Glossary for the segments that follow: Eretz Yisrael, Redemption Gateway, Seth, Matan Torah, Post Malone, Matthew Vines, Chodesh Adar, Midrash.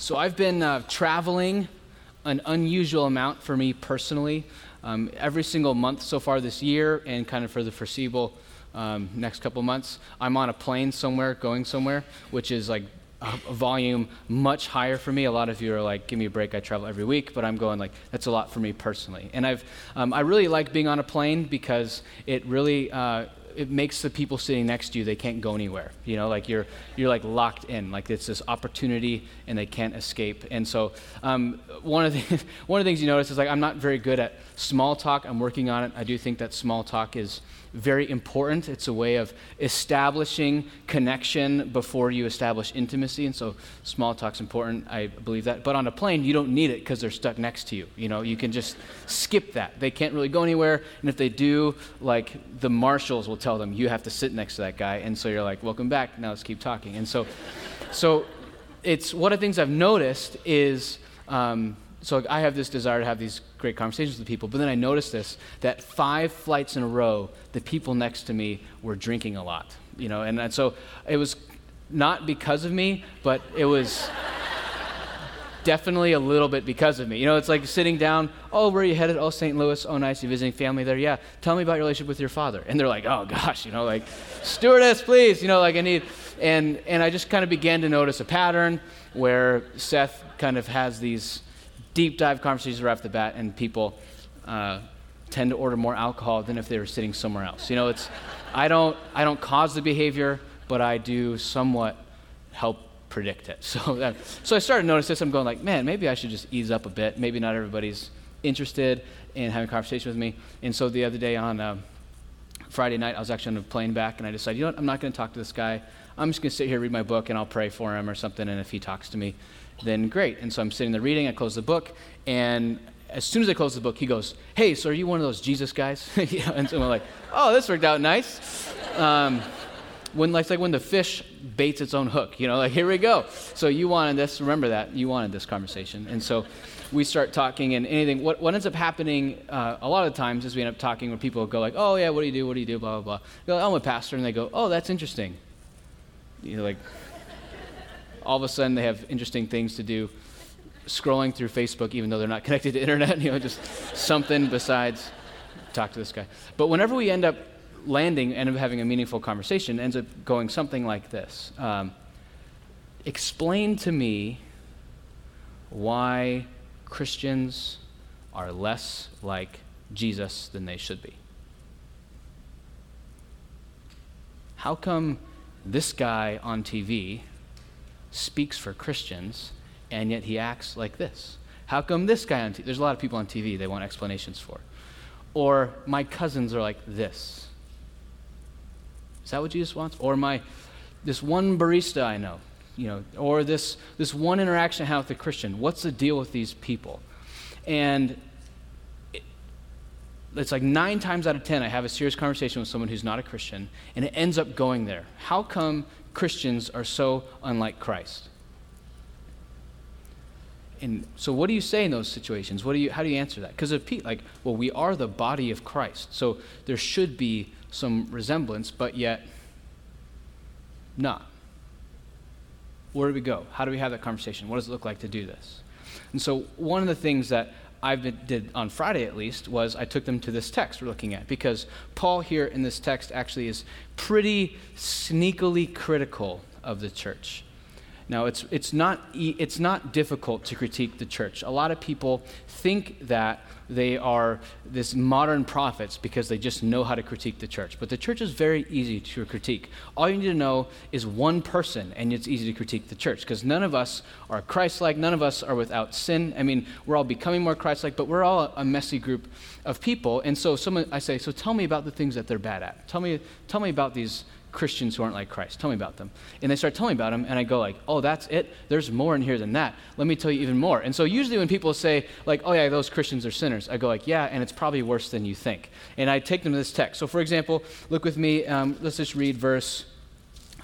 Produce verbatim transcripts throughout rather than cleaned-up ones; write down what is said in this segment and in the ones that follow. So I've been uh, traveling an unusual amount for me personally, um, every single month so far this year, and kind of for the foreseeable um, next couple months. I'm on a plane somewhere, going somewhere, which is like a volume much higher for me. A lot of you are like, give me a break, I travel every week, but I'm going like, that's a lot for me personally. And I've, um, I really like being on a plane because it really, uh, it makes the people sitting next to you, they can't go anywhere. You know, like you're, you're like locked in, like it's this opportunity and they can't escape. And so um, one of the, one of the things you notice is like, I'm not very good at small talk. I'm working on it. I do think that small talk is very important. It's a way of establishing connection before you establish intimacy, and so small talk's important. I believe that. But on a plane, you don't need it because they're stuck next to you. You know, you can just skip that. They can't really go anywhere, and if they do, like the marshals will tell them, you have to sit next to that guy, and so you're like, welcome back, now let's keep talking. And so, so it's one of the things I've noticed is, um, so I have this desire to have these great conversations with people, but then I noticed this, that five flights in a row, the people next to me were drinking a lot, you know, and, and so it was not because of me, but it was definitely a little bit because of me. You know, it's like sitting down, oh, where are you headed? Oh, Saint Louis. Oh, nice, you're visiting family there. Yeah, tell me about your relationship with your father. And they're like, oh gosh, you know, like, stewardess, please, you know, like I need, and, and I just kind of began to notice a pattern where Seth kind of has these deep dive conversations right off the bat, and people uh, tend to order more alcohol than if they were sitting somewhere else. You know, it's I don't I don't cause the behavior, but I do somewhat help predict it. So that, so I started to notice this. I'm going like, man, maybe I should just ease up a bit. Maybe not everybody's interested in having a conversation with me. And so the other day on uh, Friday night, I was actually on a plane back, and I decided, you know what, I'm not going to talk to this guy. I'm just going to sit here, read my book, and I'll pray for him or something. And if he talks to me, then great. And so I'm sitting there reading, I close the book, and as soon as I close the book, he goes, hey, so are you one of those Jesus guys? You know, and so I'm like, oh, this worked out nice. Um, when It's like when the fish baits its own hook, you know, like here we go. So you wanted this, remember that, you wanted this conversation. And so we start talking, and anything, what, what ends up happening uh, a lot of times is we end up talking where people go like, oh yeah, what do you do, what do you do, blah, blah, blah. Go, I'm a pastor, and they go, oh, that's interesting. You're like, all of a sudden they have interesting things to do, scrolling through Facebook even though they're not connected to internet, you know, just something besides talk to this guy. But whenever we end up landing and having a meaningful conversation, it ends up going something like this. Um, explain to me why Christians are less like Jesus than they should be. How come this guy on T V speaks for Christians, and yet he acts like this? How come this guy on T V? There's a lot of people on T V they want explanations for. Or my cousins are like this. Is that what Jesus wants? Or my, this one barista I know, you know, or this this one interaction I had with a Christian. What's the deal with these people? And it, it's like nine times out of ten, I have a serious conversation with someone who's not a Christian, and it ends up going there. How come Christians are so unlike Christ? And so what do you say in those situations? What do you, how do you answer that? Because of Pete, like, well, we are the body of Christ, so there should be some resemblance, but yet not. Where do we go? How do we have that conversation? What does it look like to do this? And so one of the things that I did on Friday, at least, was I took them to this text we're looking at, because Paul here in this text actually is pretty sneakily critical of the church. Now, it's it's not it's not difficult to critique the church. A lot of people think that they are this modern prophets because they just know how to critique the church. But the church is very easy to critique. All you need to know is one person, and it's easy to critique the church because none of us are Christ-like. None of us are without sin. I mean, we're all becoming more Christ-like, but we're all a messy group of people. And so someone, I say, so tell me about the things that they're bad at. Tell me, tell me about these Christians who aren't like Christ. Tell me about them. And they start telling me about them, and I go like, oh, that's it? There's more in here than that. Let me tell you even more. And so usually when people say like, oh yeah, those Christians are sinners, I go like, yeah, and it's probably worse than you think. And I take them to this text. So for example, look with me, um, let's just read verse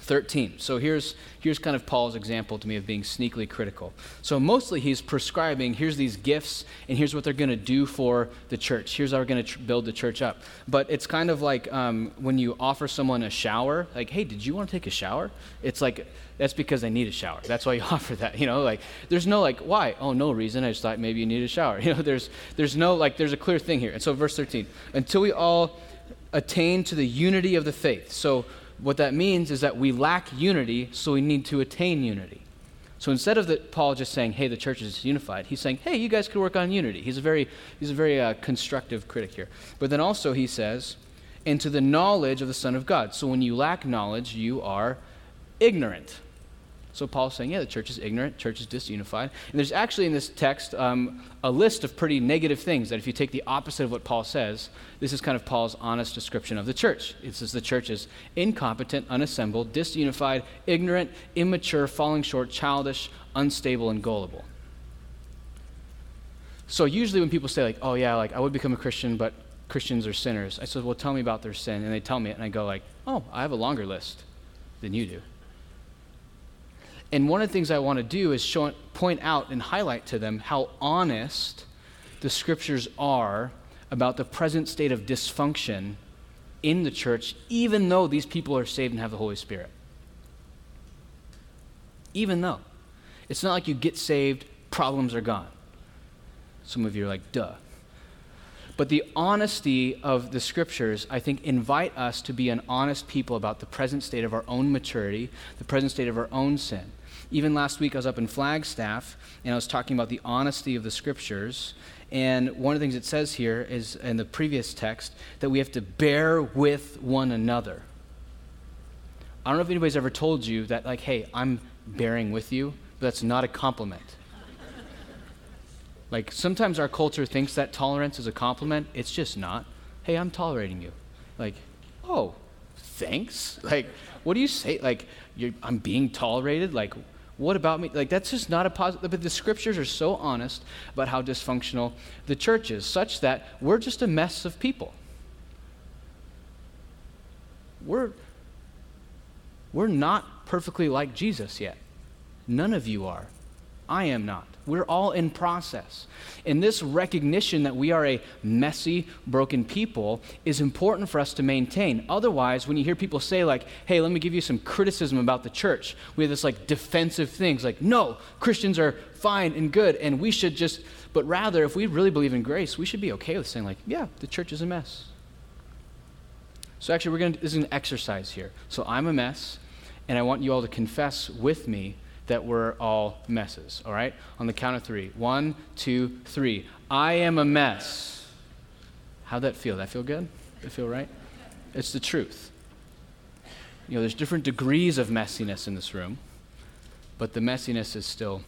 thirteen. So here's here's kind of Paul's example to me of being sneakily critical. So mostly he's prescribing, here's these gifts, and here's what they're going to do for the church. Here's how we're going to tr- build the church up. But it's kind of like um, when you offer someone a shower, like, hey, did you want to take a shower? It's like, that's because they need a shower. That's why you offer that, you know? Like, there's no like, why? Oh, no reason. I just thought maybe you need a shower. You know, there's there's no, like, there's a clear thing here. And so verse thirteen, until we all attain to the unity of the faith. So what that means is that we lack unity, so we need to attain unity. So instead of the, Paul just saying, hey, the church is unified, he's saying, hey, you guys could work on unity. He's a very, he's a very uh, constructive critic here. But then also he says, and to the knowledge of the Son of God. So when you lack knowledge, you are ignorant. So Paul's saying, yeah, the church is ignorant, church is disunified. And there's actually in this text um, a list of pretty negative things that if you take the opposite of what Paul says, this is kind of Paul's honest description of the church. It says the church is incompetent, unassembled, disunified, ignorant, immature, falling short, childish, unstable, and gullible. So usually when people say like, oh yeah, like I would become a Christian, but Christians are sinners. I said, well, tell me about their sin. And they tell me it, and I go like, oh, I have a longer list than you do. And one of the things I want to do is show, point out and highlight to them how honest the scriptures are about the present state of dysfunction in the church, even though these people are saved and have the Holy Spirit. Even though. It's not like you get saved, problems are gone. Some of you are like, duh. But the honesty of the scriptures, I think, invite us to be an honest people about the present state of our own maturity, the present state of our own sin. Even last week, I was up in Flagstaff, and I was talking about the honesty of the scriptures. And one of the things it says here is, in the previous text, that we have to bear with one another. I don't know if anybody's ever told you that, like, hey, I'm bearing with you, but that's not a compliment. Like, sometimes our culture thinks that tolerance is a compliment. It's just not. Hey, I'm tolerating you. Like, oh, thanks? Like, what do you say? Like, you're, I'm being tolerated? Like, what about me? Like, that's just not a positive. But the scriptures are so honest about how dysfunctional the church is, such that we're just a mess of people. We're, we're not perfectly like Jesus yet. None of you are. I am not. We're all in process. And this recognition that we are a messy, broken people is important for us to maintain. Otherwise, when you hear people say like, hey, let me give you some criticism about the church, we have this like defensive things like, no, Christians are fine and good and we should just, but rather if we really believe in grace, we should be okay with saying like, yeah, the church is a mess. So actually we're going to, this is an exercise here. So I'm a mess and I want you all to confess with me that we're all messes, all right? On the count of three. One, two, three. I am a mess. How'd that feel? That feel good? That feel right? It's the truth. You know, there's different degrees of messiness in this room, but the messiness is still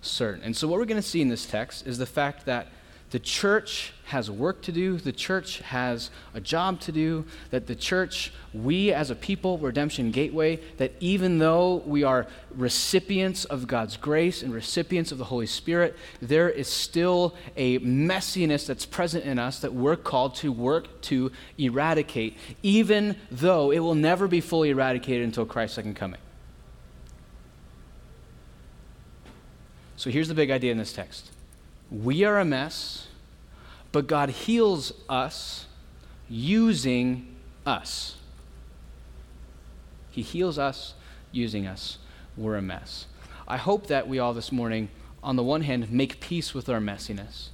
certain. And so what we're gonna see in this text is the fact that the church has work to do, the church has a job to do, that the church, we as a people, Redemption Gateway, that even though we are recipients of God's grace and recipients of the Holy Spirit, there is still a messiness that's present in us that we're called to work to eradicate, even though it will never be fully eradicated until Christ's second coming. So here's the big idea in this text. We are a mess, but God heals us using us. He heals us using us. We're a mess. I hope that we all this morning, on the one hand, make peace with our messiness,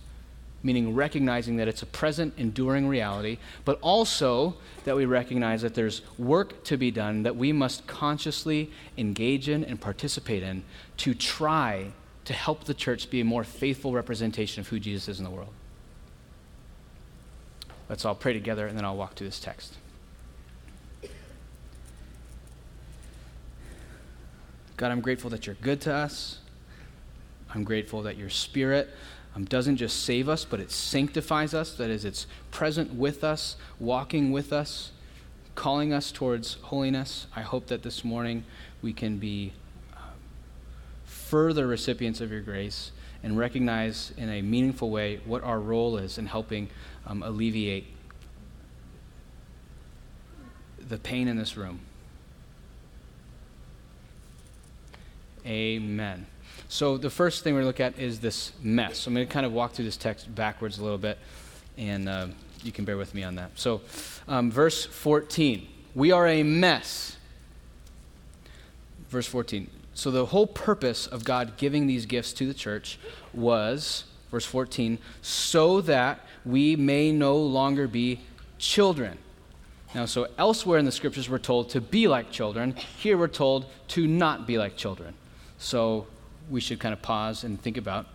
meaning recognizing that it's a present, enduring reality, but also that we recognize that there's work to be done that we must consciously engage in and participate in to try to help the church be a more faithful representation of who Jesus is in the world. Let's all pray together, and then I'll walk through this text. God, I'm grateful that you're good to us. I'm grateful that your Spirit um, doesn't just save us, but it sanctifies us. That is, it's present with us, walking with us, calling us towards holiness. I hope that this morning we can be further recipients of your grace and recognize in a meaningful way what our role is in helping um, alleviate the pain in this room. Amen. So the first thing we're going to look at is this mess. So I'm going to kind of walk through this text backwards a little bit, and uh, you can bear with me on that. So um, verse fourteen, we are a mess. Verse fourteen, so the whole purpose of God giving these gifts to the church was, verse fourteen, so that we may no longer be children. Now, so elsewhere in the scriptures, we're told to be like children. Here we're told to not be like children. So we should kind of pause and think about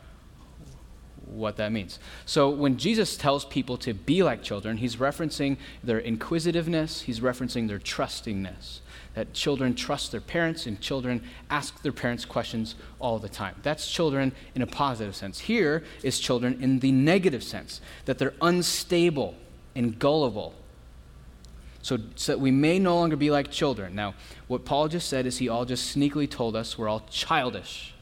what that means. So when Jesus tells people to be like children, he's referencing their inquisitiveness. He's referencing their trustingness, that children trust their parents and children ask their parents questions all the time. That's children in a positive sense. Here is children in the negative sense, that they're unstable and gullible. So, so that we may no longer be like children. Now, what Paul just said is he all just sneakily told us we're all childish.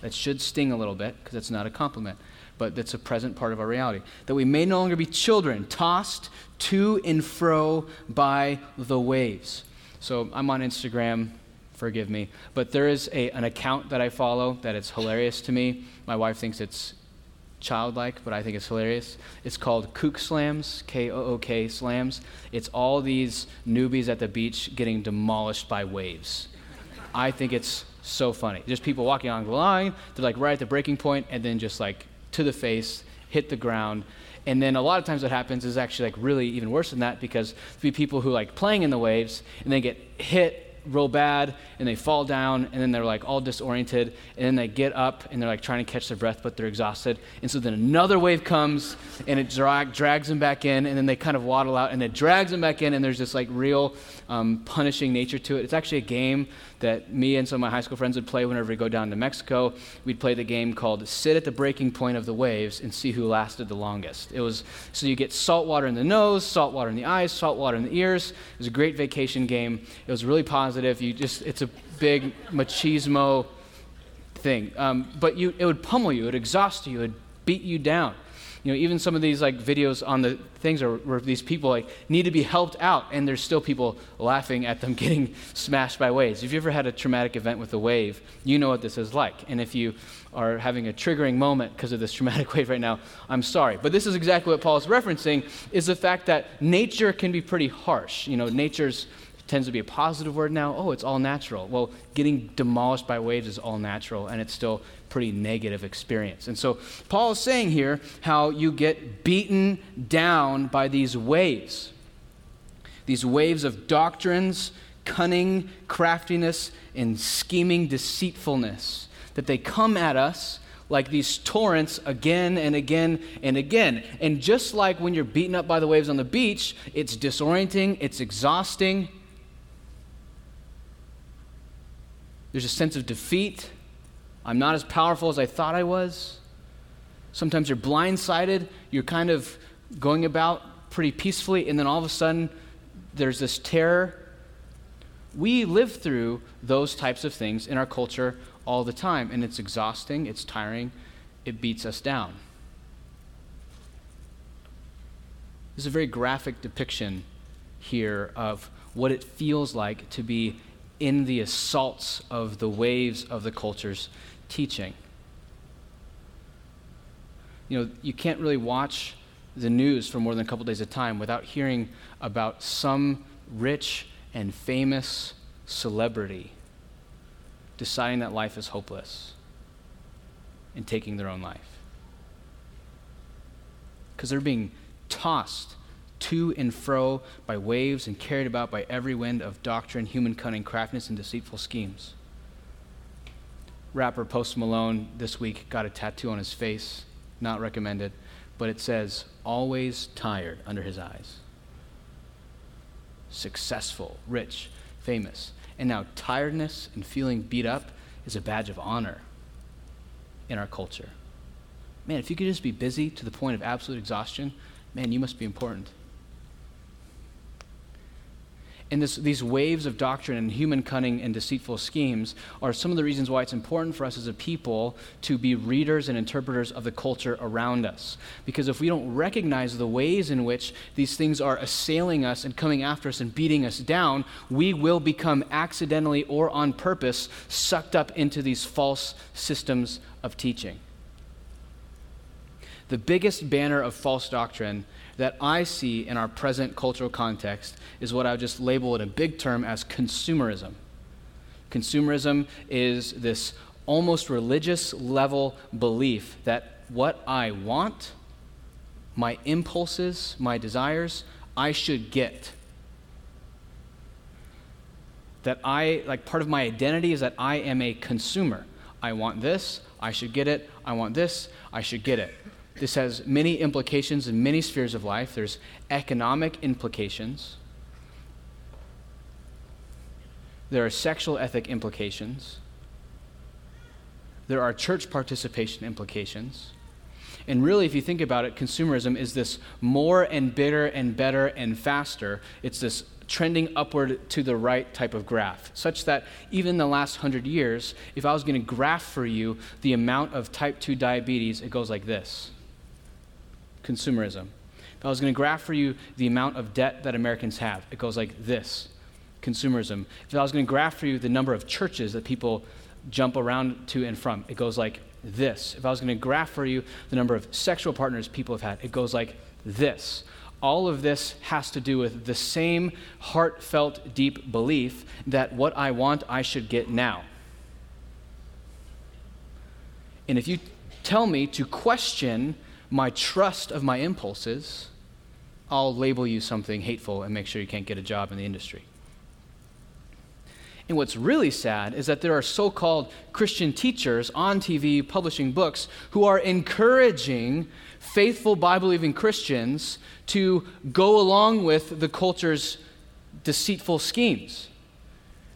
That should sting a little bit because that's not a compliment, but that's a present part of our reality. That we may no longer be children, tossed to and fro by the waves. So I'm on Instagram, forgive me, but there is a, an account that I follow that is hilarious to me. My wife thinks it's childlike, but I think it's hilarious. It's called Kook Slams, K O O K Slams. It's all these newbies at the beach getting demolished by waves. I think it's so funny. Just people walking along the line, they're like right at the breaking point, and then just like to the face, hit the ground. And then a lot of times what happens is actually like really even worse than that, because there'll be people who like playing in the waves, and they get hit real bad, and they fall down, and then they're like all disoriented, and then they get up, and they're like trying to catch their breath, but they're exhausted. And so then another wave comes, and it drag, drags them back in, and then they kind of waddle out, and it drags them back in, and there's this like real um, punishing nature to it. It's actually a game that me and some of my high school friends would play whenever we go down to Mexico. We'd play the game called Sit at the Breaking Point of the Waves and see who lasted the longest. It was, so you get salt water in the nose, salt water in the eyes, salt water in the ears. It was a great vacation game. It was really positive. You just, it's a big machismo thing. Um, but you, it would pummel you, it would exhaust you, it would beat you down. You know, even some of these like videos on the things are where these people like need to be helped out, and there's still people laughing at them getting smashed by waves. If you ever had a traumatic event with a wave, you know what this is like. And if you are having a triggering moment because of this traumatic wave right now, I'm sorry. But this is exactly what Paul's referencing, is the fact that nature can be pretty harsh. You know, nature's tends to be a positive word now. Oh, it's all natural. Well, getting demolished by waves is all natural, and it's still pretty negative experience. And so Paul is saying here how you get beaten down by these waves, these waves of doctrines, cunning, craftiness, and scheming deceitfulness, that they come at us like these torrents again and again and again. And just like when you're beaten up by the waves on the beach, it's disorienting, it's exhausting. There's a sense of defeat. I'm not as powerful as I thought I was. Sometimes you're blindsided. You're kind of going about pretty peacefully, and then all of a sudden, there's this terror. We live through those types of things in our culture all the time, and it's exhausting, it's tiring, it beats us down. This is a very graphic depiction here of what it feels like to be in the assaults of the waves of the culture's teaching. You know, you can't really watch the news for more than a couple days at a time without hearing about some rich and famous celebrity deciding that life is hopeless and taking their own life. Because they're being tossed to and fro by waves and carried about by every wind of doctrine, human cunning, craftiness, and deceitful schemes. Rapper Post Malone this week got a tattoo on his face, not recommended, but it says, always tired under his eyes. Successful, rich, famous. And now tiredness and feeling beat up is a badge of honor in our culture. Man, if you could just be busy to the point of absolute exhaustion, man, you must be important. And this, these waves of doctrine and human cunning and deceitful schemes are some of the reasons why it's important for us as a people to be readers and interpreters of the culture around us. Because if we don't recognize the ways in which these things are assailing us and coming after us and beating us down, we will become accidentally or on purpose sucked up into these false systems of teaching. The biggest banner of false doctrine that I see in our present cultural context is what I would just label in a big term as consumerism. Consumerism is this almost religious level belief that what I want, my impulses, my desires, I should get. That I, like part of my identity is that I am a consumer. I want this, I should get it. I want this, I should get it. This has many implications in many spheres of life. There's economic implications. There are sexual ethic implications. There are church participation implications. And really, if you think about it, consumerism is this more and bigger and better and faster. It's this trending upward to the right type of graph, such that even in the last hundred years, if I was going to graph for you the amount of type two diabetes, it goes like this. Consumerism. If I was going to graph for you the amount of debt that Americans have, it goes like this. Consumerism. If I was going to graph for you the number of churches that people jump around to and from, it goes like this. If I was going to graph for you the number of sexual partners people have had, it goes like this. All of this has to do with the same heartfelt, deep belief that what I want, I should get now. And if you tell me to question my trust of my impulses, I'll label you something hateful and make sure you can't get a job in the industry. And what's really sad is that there are so-called Christian teachers on T V publishing books who are encouraging faithful Bible-believing Christians to go along with the culture's deceitful schemes.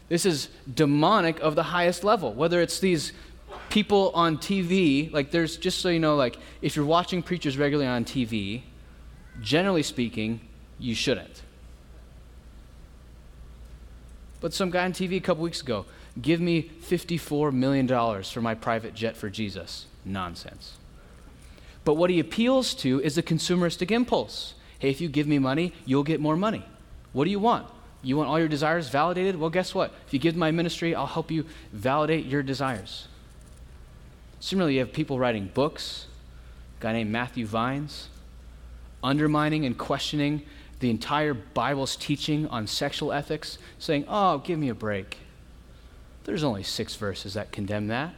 This is demonic of the highest level, whether it's these people on T V, like there's, just so you know, like if you're watching preachers regularly on T V, generally speaking, you shouldn't. But some guy on T V a couple weeks ago, give me fifty-four million dollars for my private jet for Jesus. Nonsense. But what he appeals to is the consumeristic impulse. Hey, if you give me money, you'll get more money. What do you want? You want all your desires validated? Well, guess what? If you give to my ministry, I'll help you validate your desires. Similarly, you have people writing books, a guy named Matthew Vines, undermining and questioning the entire Bible's teaching on sexual ethics, saying, oh, give me a break. There's only six verses that condemn that.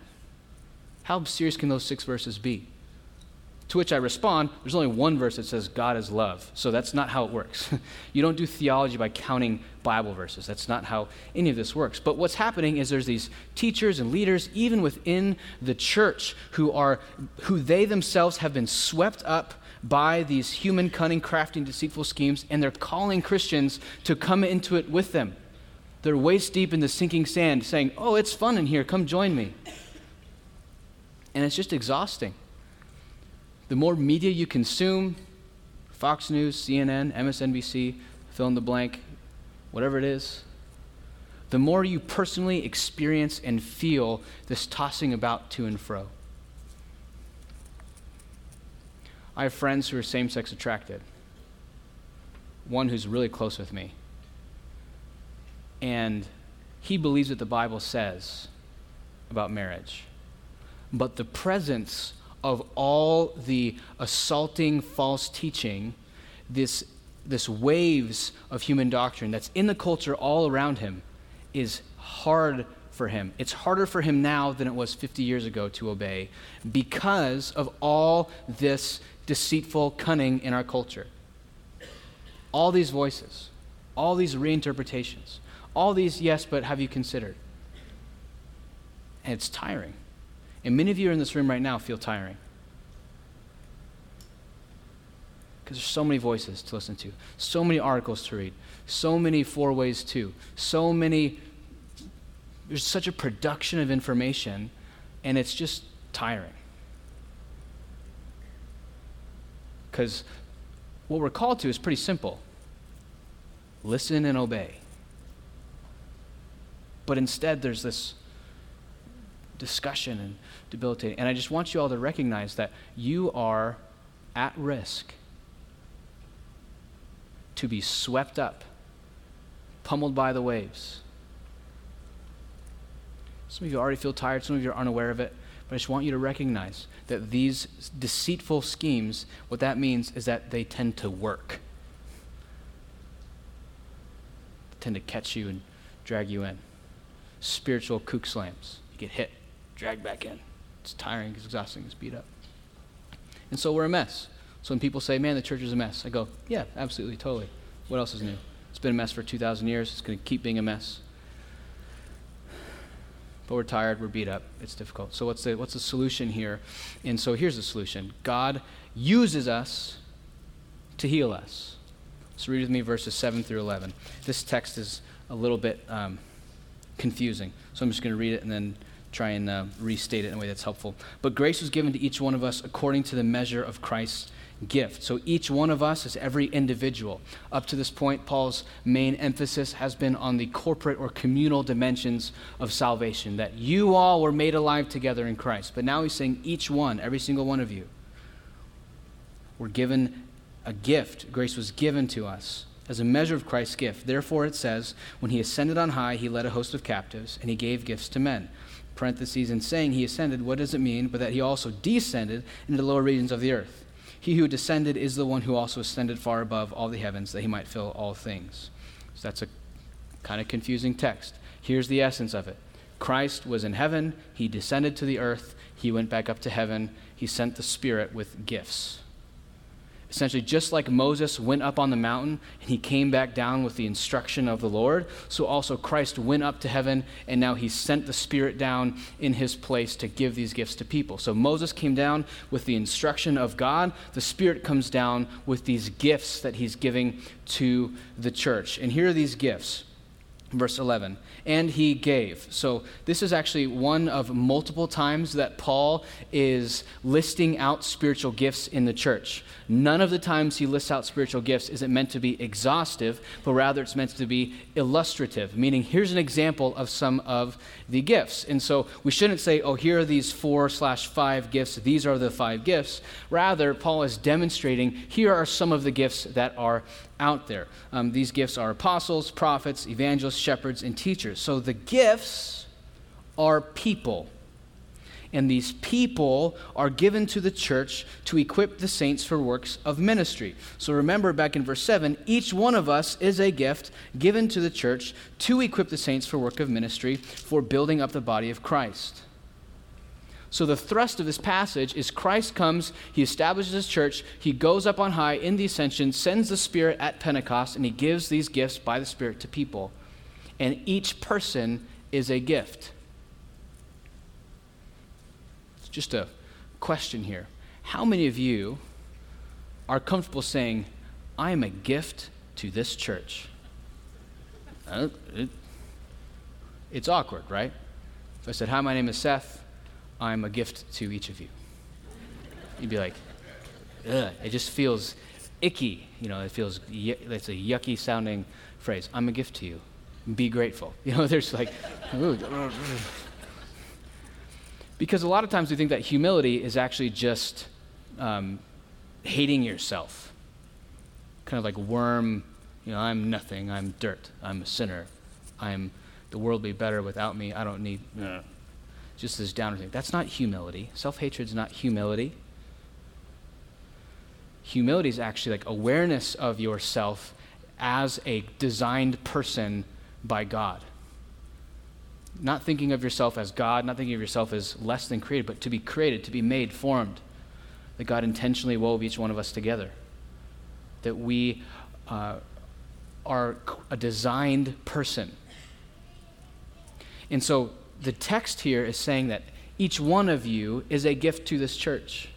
How serious can those six verses be? To which I respond, there's only one verse that says God is love. So that's not how it works. You don't do theology by counting Bible verses. That's not how any of this works. But what's happening is there's these teachers and leaders, even within the church, who are, who they themselves have been swept up by these human cunning, crafty, and deceitful schemes, and they're calling Christians to come into it with them. They're waist deep in the sinking sand saying, oh, it's fun in here, come join me. And it's just exhausting. The more media you consume, Fox News, C N N, M S N B C, fill in the blank, whatever it is, the more you personally experience and feel this tossing about to and fro. I have friends who are same-sex attracted. One who's really close with me. And he believes what the Bible says about marriage. But the presence of all the assaulting false teaching, this, this waves of human doctrine that's in the culture all around him is hard for him. It's harder for him now than it was fifty years ago to obey because of all this deceitful cunning in our culture. All these voices, all these reinterpretations, all these yes, but have you considered? And it's tiring. And many of you in this room right now feel tiring. Because there's so many voices to listen to, so many articles to read, so many four ways to, so many, there's such a production of information, and it's just tiring. Because what we're called to is pretty simple. Listen and obey. But instead, there's this discussion and debilitating. And I just want you all to recognize that you are at risk to be swept up, pummeled by the waves. Some of you already feel tired. Some of you are unaware of it. But I just want you to recognize that these deceitful schemes, what that means is that they tend to work. They tend to catch you and drag you in. Spiritual kook slams. You get hit, dragged back in. It's tiring, it's exhausting, it's beat up. And so we're a mess. So when people say, man, the church is a mess, I go, yeah, absolutely, totally. What else is new? It's been a mess for two thousand years. It's going to keep being a mess. But we're tired, we're beat up, it's difficult. So what's the, what's the solution here? And so here's the solution. God uses us to heal us. So read with me verses seven through eleven. This text is a little bit um, confusing, so I'm just going to read it and then try and uh, restate it in a way that's helpful. But grace was given to each one of us according to the measure of Christ's gift. So each one of us is every individual. Up to this point, Paul's main emphasis has been on the corporate or communal dimensions of salvation, that you all were made alive together in Christ. But now he's saying each one, every single one of you, were given a gift. Grace was given to us as a measure of Christ's gift. Therefore, it says, when he ascended on high, he led a host of captives, and he gave gifts to men. Parentheses, in saying he ascended, what does it mean? But that he also descended into the lower regions of the earth. He who descended is the one who also ascended far above all the heavens, that he might fill all things. So that's a kind of confusing text. Here's the essence of it. Christ was in heaven. He descended to the earth. He went back up to heaven. He sent the Spirit with gifts. Essentially, just like Moses went up on the mountain and he came back down with the instruction of the Lord, so also Christ went up to heaven and now he sent the Spirit down in his place to give these gifts to people. So Moses came down with the instruction of God. The Spirit comes down with these gifts that he's giving to the church. And here are these gifts. Verse eleven, and he gave. So this is actually one of multiple times that Paul is listing out spiritual gifts in the church. None of the times he lists out spiritual gifts is it meant to be exhaustive, but rather it's meant to be illustrative, meaning here's an example of some of the gifts. And so we shouldn't say, oh, here are these four slash five gifts. These are the five gifts. Rather, Paul is demonstrating here are some of the gifts that are out there. Um, these gifts are apostles, prophets, evangelists, shepherds, and teachers. So the gifts are people. And these people are given to the church to equip the saints for works of ministry. So remember back in verse seven, each one of us is a gift given to the church to equip the saints for work of ministry for building up the body of Christ. So the thrust of this passage is Christ comes, he establishes his church, he goes up on high in the ascension, sends the Spirit at Pentecost, and he gives these gifts by the Spirit to people. And each person is a gift. It's just a question here. How many of you are comfortable saying, I am a gift to this church? It's awkward, right? If I said, hi, my name is Seth. I'm a gift to each of you. You'd be like, ugh, it just feels icky. You know, it feels, that's a yucky sounding phrase. I'm a gift to you. Be grateful. You know, there's like, ooh. Because a lot of times we think that humility is actually just um, hating yourself. Kind of like worm, you know, I'm nothing, I'm dirt, I'm a sinner. I'm, the world be better without me, I don't need, no. Just this downward thing. That's not humility. Self-hatred is not humility. Humility is actually like awareness of yourself as a designed person by God. Not thinking of yourself as God, not thinking of yourself as less than created, but to be created, to be made, formed, that God intentionally wove each one of us together, that we uh, are a designed person. And so the text here is saying that each one of you is a gift to this church.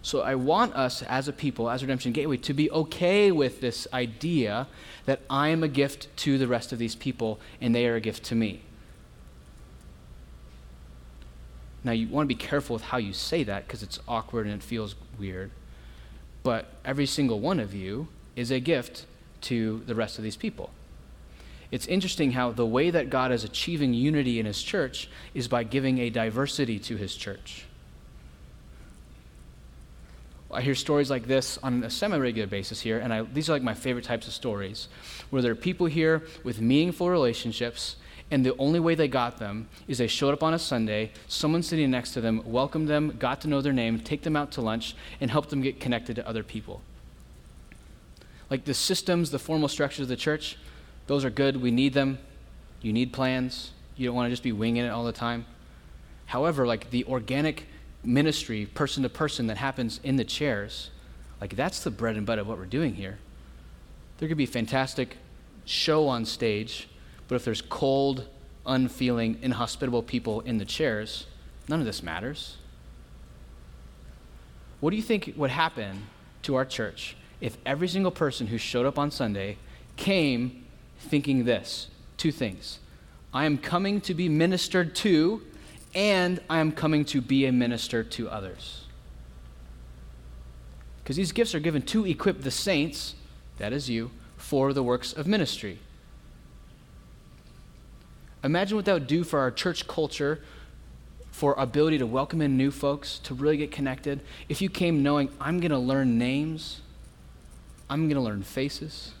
So I want us as a people, as Redemption Gateway, to be okay with this idea that I am a gift to the rest of these people and they are a gift to me. Now you want to be careful with how you say that because it's awkward and it feels weird. But every single one of you is a gift to the rest of these people. It's interesting how the way that God is achieving unity in his church is by giving a diversity to his church. I hear stories like this on a semi-regular basis here, and I, these are like my favorite types of stories, where there are people here with meaningful relationships, and the only way they got them is they showed up on a Sunday, someone sitting next to them, welcomed them, got to know their name, take them out to lunch, and helped them get connected to other people. Like the systems, the formal structures of the church, those are good, we need them. You need plans. You don't want to just be winging it all the time. However, like the organic ministry, person to person that happens in the chairs, like that's the bread and butter of what we're doing here. There could be fantastic show on stage, but if there's cold, unfeeling, inhospitable people in the chairs, none of this matters. What do you think would happen to our church if every single person who showed up on Sunday came thinking this? Two things. I am coming to be ministered to, and I am coming to be a minister to others. Because these gifts are given to equip the saints, that is you, for the works of ministry. Imagine what that would do for our church culture, for our ability to welcome in new folks, to really get connected. If you came knowing, I'm going to learn names, I'm going to learn faces,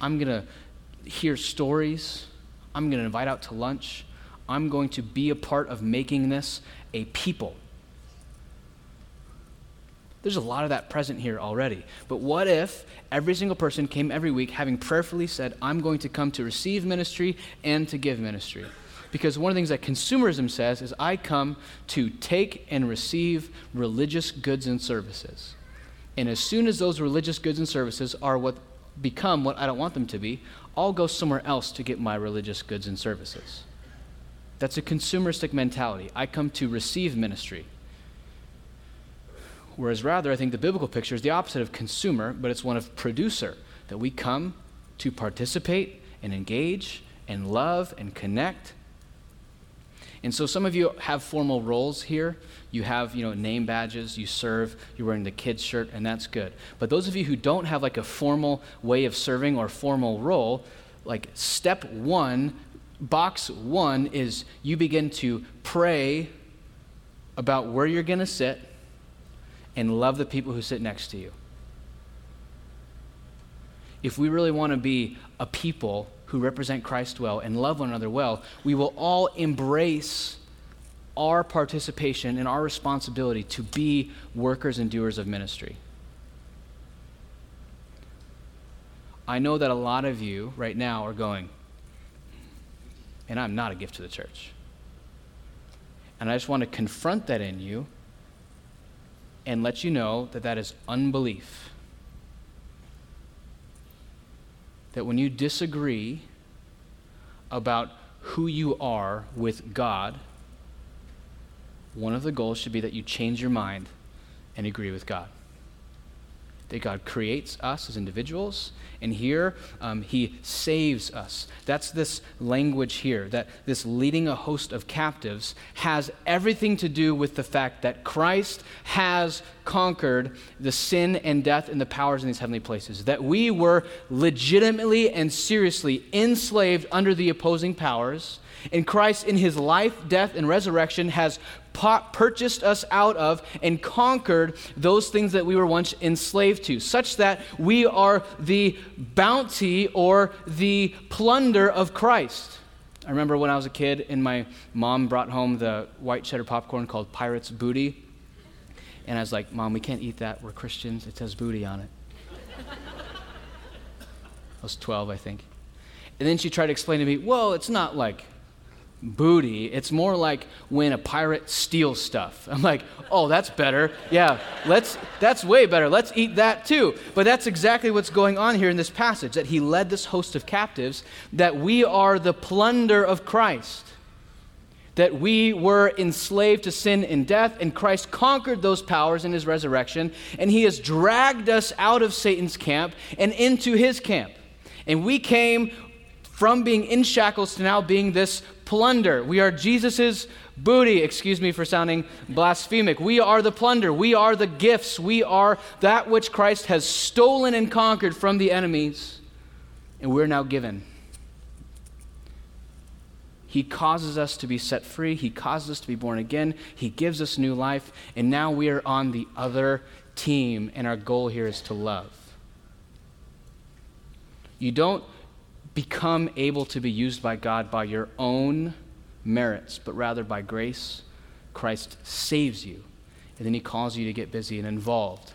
I'm going to hear stories, I'm going to invite out to lunch, I'm going to be a part of making this a people. There's a lot of that present here already. But what if every single person came every week having prayerfully said, I'm going to come to receive ministry and to give ministry? Because one of the things that consumerism says is I come to take and receive religious goods and services. And as soon as those religious goods and services are what become what I don't want them to be, I'll go somewhere else to get my religious goods and services. That's a consumeristic mentality. I come to receive ministry. Whereas rather, I think the biblical picture is the opposite of consumer, but it's one of producer, that we come to participate and engage and love and connect. And so some of you have formal roles here. You have, you know, name badges, you serve, you're wearing the kid's shirt, and that's good. But those of you who don't have like a formal way of serving or formal role, like step one, box one is you begin to pray about where you're going to sit and love the people who sit next to you. If we really want to be a people who represent Christ well and love one another well, we will all embrace our participation and our responsibility to be workers and doers of ministry. I know that a lot of you right now are going, and I'm not a gift to the church. And I just want to confront that in you and let you know that that is unbelief. That when you disagree about who you are with God, one of the goals should be that you change your mind and agree with God. That God creates us as individuals, and here um, he saves us. That's this language here, that this leading a host of captives has everything to do with the fact that Christ has conquered the sin and death and the powers in these heavenly places, that we were legitimately and seriously enslaved under the opposing powers, and Christ in his life, death, and resurrection has purchased us out of and conquered those things that we were once enslaved to, such that we are the bounty or the plunder of Christ. I remember when I was a kid and my mom brought home the white cheddar popcorn called Pirate's Booty. And I was like, Mom, we can't eat that. We're Christians. It says booty on it. I was twelve, I think. And then she tried to explain to me, well, it's not like booty, it's more like when a pirate steals stuff. I'm like, oh, that's better. Yeah, let's, that's way better. Let's eat that too. But that's exactly what's going on here in this passage, that he led this host of captives, that we are the plunder of Christ, that we were enslaved to sin and death, and Christ conquered those powers in his resurrection, and he has dragged us out of Satan's camp and into his camp. And we came from being in shackles to now being this plunder. We are Jesus's booty. Excuse me for sounding blasphemic. We are the plunder. We are the gifts. We are that which Christ has stolen and conquered from the enemies, and we're now given He causes us to be set free. He causes us to be born again. He gives us new life. And now we are on the other team, and our goal here is to love. You don't become able to be used by God by your own merits, but rather by grace. Christ saves you, and then he calls you to get busy and involved.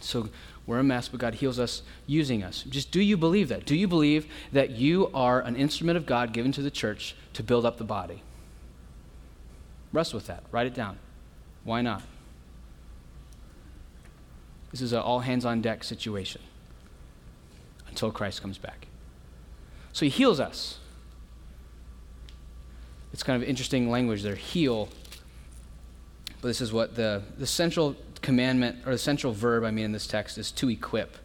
So we're a mess, but God heals us using us. Just do you believe that? Do you believe that you are an instrument of God given to the church to build up the body? Wrestle with that. Write it down. Why not? This is an all-hands-on-deck situation until Christ comes back. So he heals us. It's kind of interesting language there, heal. But this is what the, the central commandment, or the central verb, I mean, in this text is to equip.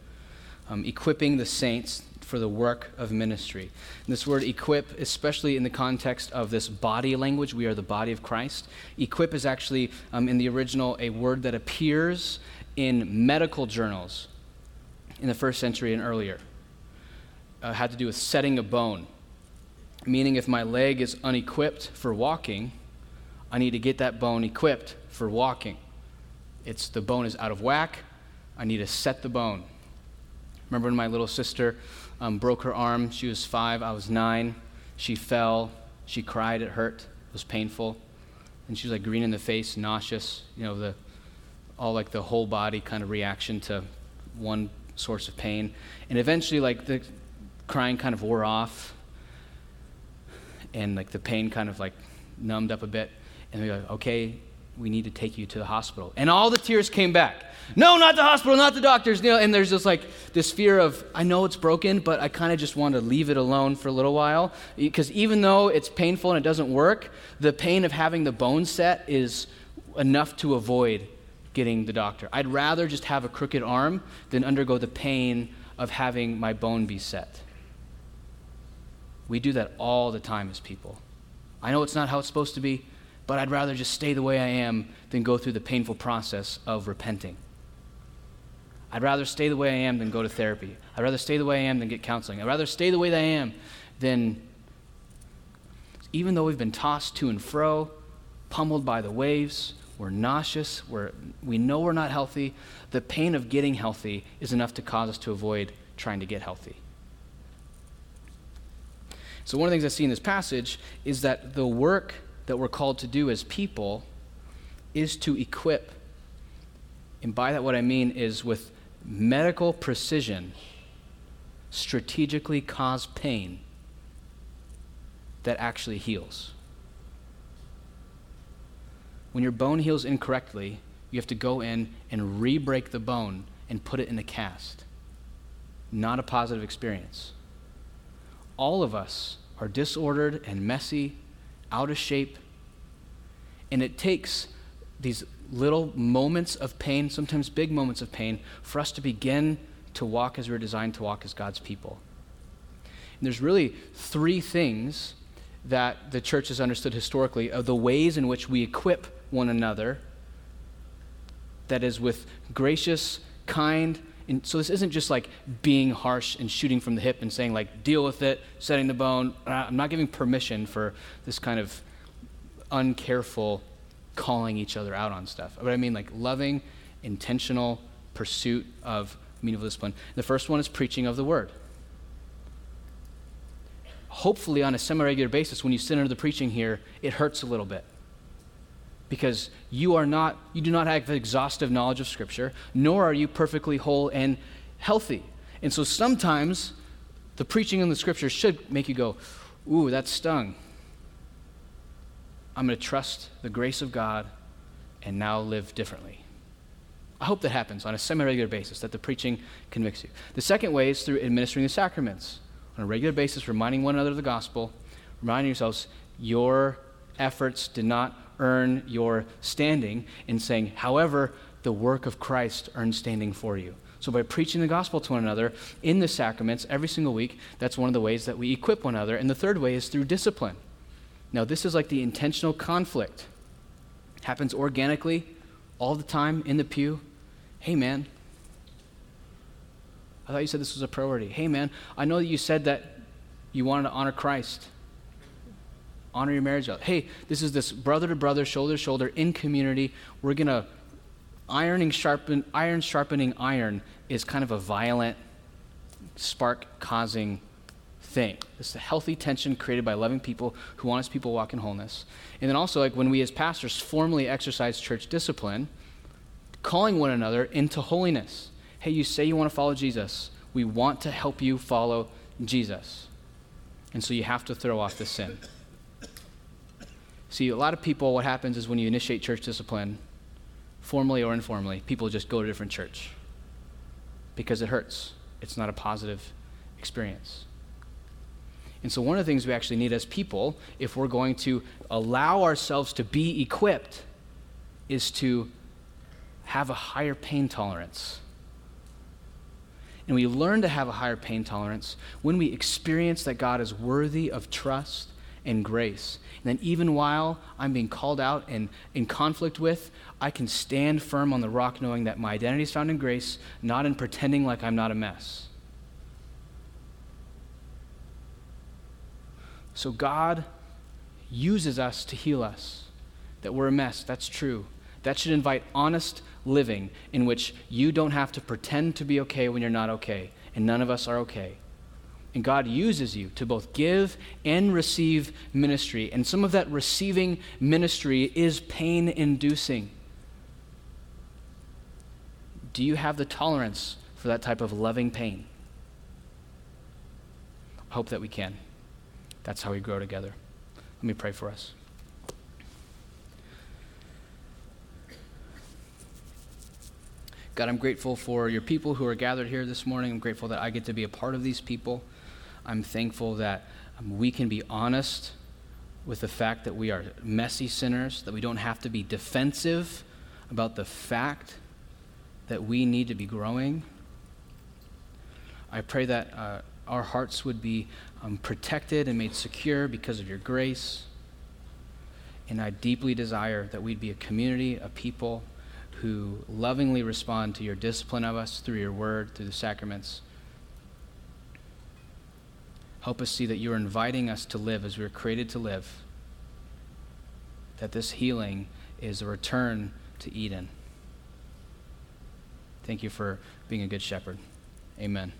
Um, equipping the saints for the work of ministry. And this word equip, especially in the context of this body language, we are the body of Christ. Equip is actually, um, in the original, a word that appears in medical journals in the first century and earlier. Uh, had to do with setting a bone. Meaning if my leg is unequipped for walking, I need to get that bone equipped for walking. It's the bone is out of whack. I need to set the bone. Remember when my little sister um, broke her arm? She was five, I was nine. She fell. She cried. It hurt. It was painful. And she was like green in the face, nauseous. You know, the all like the whole body kind of reaction to one source of pain. And eventually, like the crying kind of wore off. And like the pain kind of like numbed up a bit. And we were like, okay, we need to take you to the hospital. And all the tears came back. No, not the hospital, not the doctors. You know, and there's just like this fear of, I know it's broken, but I kind of just want to leave it alone for a little while. Because even though it's painful and it doesn't work, the pain of having the bone set is enough to avoid getting the doctor. I'd rather just have a crooked arm than undergo the pain of having my bone be set. We do that all the time as people. I know it's not how it's supposed to be, but I'd rather just stay the way I am than go through the painful process of repenting. I'd rather stay the way I am than go to therapy. I'd rather stay the way I am than get counseling. I'd rather stay the way that I am than, even though we've been tossed to and fro, pummeled by the waves, we're nauseous, we're, we know we're not healthy, the pain of getting healthy is enough to cause us to avoid trying to get healthy. So one of the things I see in this passage is that the work that we're called to do as people is to equip. And by that what I mean is with medical precision, strategically cause pain that actually heals. When your bone heals incorrectly, you have to go in and re-break the bone and put it in a cast. Not a positive experience. All of us are disordered and messy, out of shape, and it takes these little moments of pain, sometimes big moments of pain, for us to begin to walk as we're designed to walk as God's people. And there's really three things that the church has understood historically of the ways in which we equip one another, that is with gracious, kind, and so this isn't just like being harsh and shooting from the hip and saying like, deal with it, setting the bone. I'm not giving permission for this kind of uncareful calling each other out on stuff. But I mean like loving, intentional pursuit of meaningful discipline. The first one is preaching of the word. Hopefully on a semi-regular basis, when you sit under the preaching here, it hurts a little bit. Because you are not, you do not have exhaustive knowledge of Scripture, nor are you perfectly whole and healthy. And so sometimes the preaching in the Scripture should make you go, ooh, that stung. I'm going to trust the grace of God and now live differently. I hope that happens on a semi-regular basis, that the preaching convicts you. The second way is through administering the sacraments. On a regular basis, reminding one another of the gospel, reminding yourselves your efforts did not earn your standing, in saying, however, the work of Christ earns standing for you. So by preaching the gospel to one another in the sacraments every single week, that's one of the ways that we equip one another. And the third way is through discipline. Now this is like the intentional conflict. It happens organically all the time in the pew. Hey man, I thought you said this was a priority. Hey man, I know that you said that you wanted to honor Christ. Honor your marriage vows. Hey, this is this brother to brother, shoulder to shoulder, in community. We're going to, ironing sharpen, iron sharpening iron is kind of a violent, spark-causing thing. It's the healthy tension created by loving people who want us people walk in wholeness. And then also, like when we as pastors formally exercise church discipline, calling one another into holiness. Hey, you say you want to follow Jesus. We want to help you follow Jesus. And so you have to throw off the sin. See, a lot of people, what happens is when you initiate church discipline, formally or informally, people just go to a different church because it hurts. It's not a positive experience. And so one of the things we actually need as people, if we're going to allow ourselves to be equipped, is to have a higher pain tolerance. And we learn to have a higher pain tolerance when we experience that God is worthy of trust and grace. And then even while I'm being called out and in conflict with, I can stand firm on the rock knowing that my identity is found in grace, not in pretending like I'm not a mess. So God uses us to heal us, that we're a mess. That's true. That should invite honest living in which you don't have to pretend to be okay when you're not okay, and none of us are okay. And God uses you to both give and receive ministry. And some of that receiving ministry is pain-inducing. Do you have the tolerance for that type of loving pain? I hope that we can. That's how we grow together. Let me pray for us. God, I'm grateful for your people who are gathered here this morning. I'm grateful that I get to be a part of these people. I'm thankful that um, we can be honest with the fact that we are messy sinners, that we don't have to be defensive about the fact that we need to be growing. I pray that uh, our hearts would be um, protected and made secure because of your grace. And I deeply desire that we'd be a community, a people who lovingly respond to your discipline of us through your word, through the sacraments. Help us see that you are inviting us to live as we were created to live, that this healing is a return to Eden. Thank you for being a good shepherd. Amen.